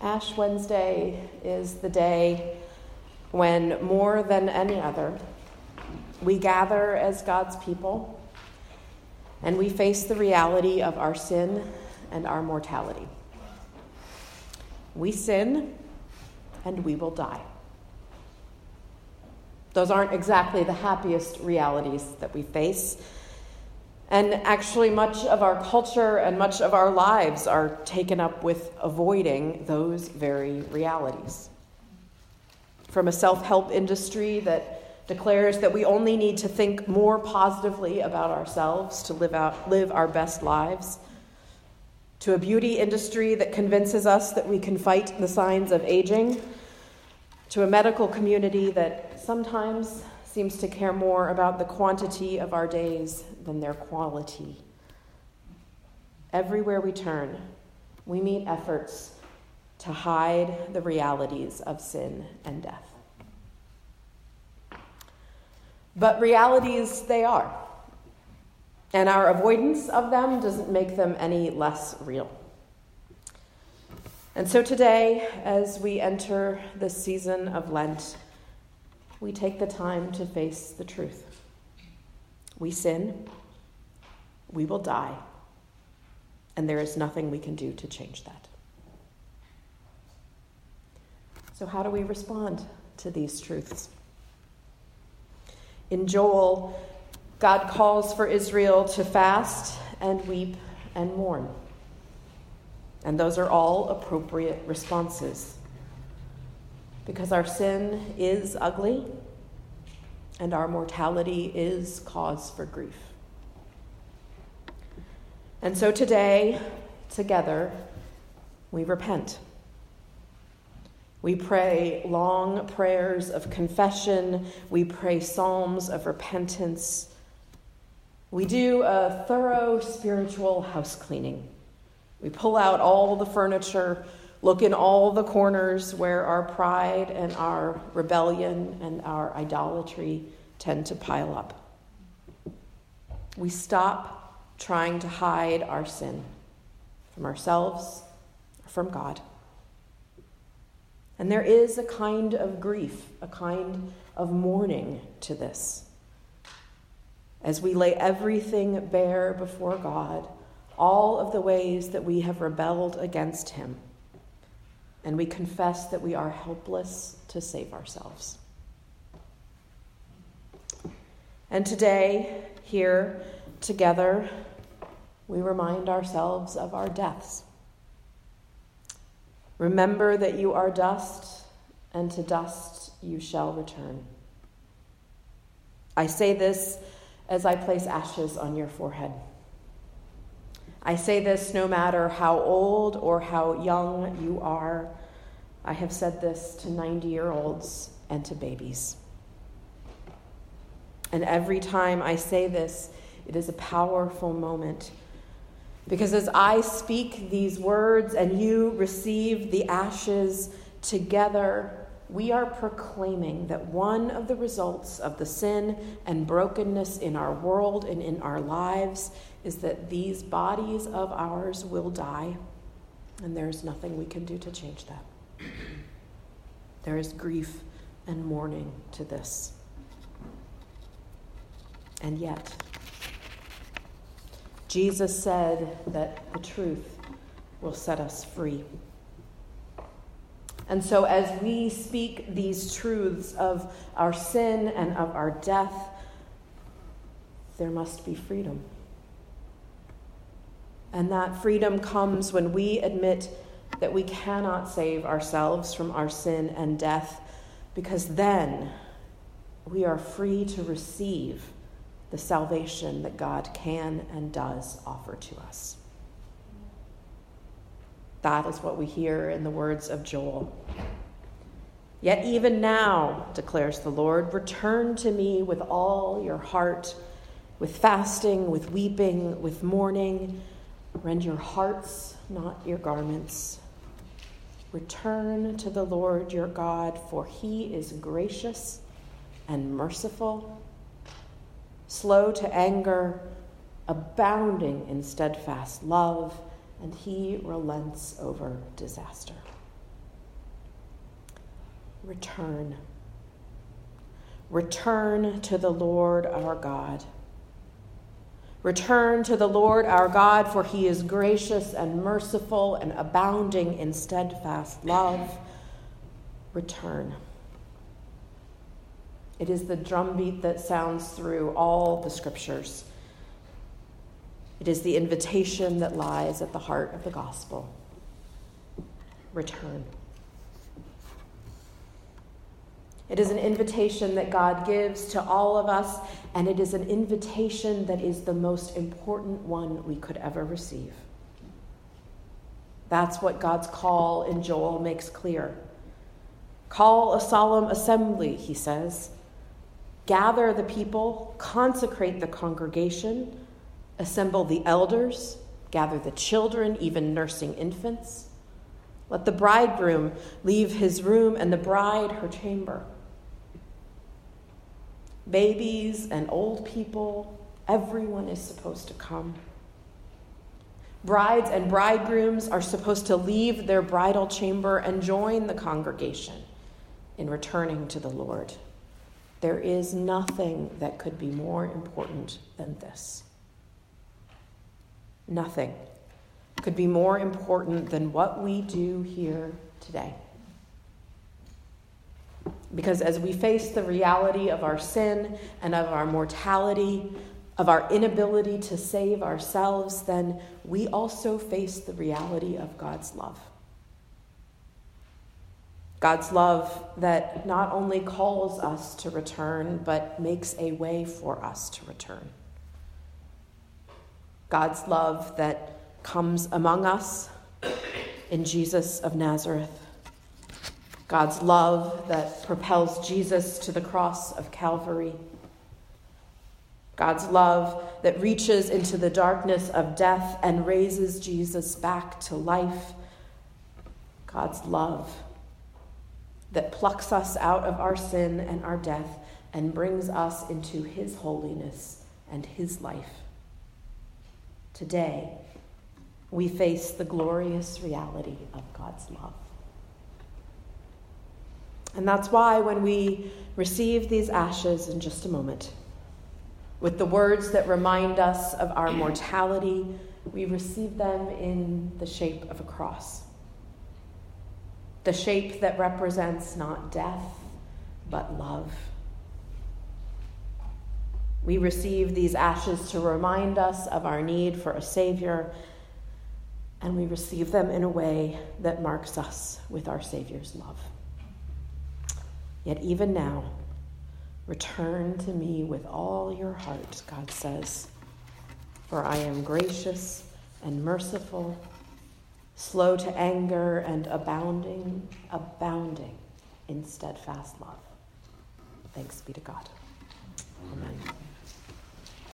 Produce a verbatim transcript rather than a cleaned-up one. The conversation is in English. Ash Wednesday is the day when, more than any other, we gather as God's people and we face the reality of our sin and our mortality. We sin and we will die. Those aren't exactly the happiest realities that we face. And actually, much of our culture and much of our lives are taken up with avoiding those very realities. From a self-help industry that declares that we only need to think more positively about ourselves to live out, live our best lives, to a beauty industry that convinces us that we can fight the signs of aging, to a medical community that sometimes seems to care more about the quantity of our days than their quality. Everywhere we turn, we meet efforts to hide the realities of sin and death. But realities they are, and our avoidance of them doesn't make them any less real. And so today, as we enter the season of Lent, we take the time to face the truth. We sin, we will die, and there is nothing we can do to change that. So how do we respond to these truths? In Joel, God calls for Israel to fast and weep and mourn. And those are all appropriate responses, because our sin is ugly and our mortality is cause for grief. And so today, together, we repent. We pray long prayers of confession. We pray psalms of repentance. We do a thorough spiritual house cleaning. We pull out all the furniture, look in all the corners where our pride and our rebellion and our idolatry tend to pile up. We stop trying to hide our sin from ourselves, from God. And there is a kind of grief, a kind of mourning to this. As we lay everything bare before God, all of the ways that we have rebelled against him, and we confess that we are helpless to save ourselves. And today, here, together, we remind ourselves of our deaths. Remember that you are dust, and to dust you shall return. I say this as I place ashes on your forehead. I say this no matter how old or how young you are. I have said this to ninety-year-olds and to babies. And every time I say this, it is a powerful moment, because as I speak these words and you receive the ashes together, we are proclaiming that one of the results of the sin and brokenness in our world and in our lives is that these bodies of ours will die, and there is nothing we can do to change that. There is grief and mourning to this. And yet, Jesus said that the truth will set us free. And so as we speak these truths of our sin and of our death, there must be freedom. And that freedom comes when we admit that we cannot save ourselves from our sin and death, because then we are free to receive the salvation that God can and does offer to us. That is what we hear in the words of Joel. Yet even now, declares the Lord, return to me with all your heart, with fasting, with weeping, with mourning. Rend your hearts, not your garments. Return to the Lord your God, for he is gracious and merciful, slow to anger, abounding in steadfast love, and he relents over disaster. return. Return to the Lord our God. Return to the Lord our God, for he is gracious and merciful and abounding in steadfast love. Return. It is the drumbeat that sounds through all the scriptures. It is the invitation that lies at the heart of the gospel. Return. It is an invitation that God gives to all of us, and it is an invitation that is the most important one we could ever receive. That's what God's call in Joel makes clear. Call a solemn assembly, he says. Gather the people, consecrate the congregation, assemble the elders, gather the children, even nursing infants. Let the bridegroom leave his room and the bride her chamber. Babies and old people, everyone is supposed to come. Brides and bridegrooms are supposed to leave their bridal chamber and join the congregation in returning to the Lord. There is nothing that could be more important than this. Nothing could be more important than what we do here today. Because as we face the reality of our sin and of our mortality, of our inability to save ourselves, then we also face the reality of God's love. God's love that not only calls us to return, but makes a way for us to return. God's love that comes among us in Jesus of Nazareth. God's love that propels Jesus to the cross of Calvary. God's love that reaches into the darkness of death and raises Jesus back to life. God's love that plucks us out of our sin and our death and brings us into his holiness and his life. Today, we face the glorious reality of God's love. And that's why when we receive these ashes in just a moment, with the words that remind us of our mortality, we receive them in the shape of a cross. The shape that represents not death, but love. We receive these ashes to remind us of our need for a Savior, and we receive them in a way that marks us with our Savior's love. Yet even now, return to me with all your heart, God says, for I am gracious and merciful, slow to anger and abounding, abounding in steadfast love. Thanks be to God. Amen.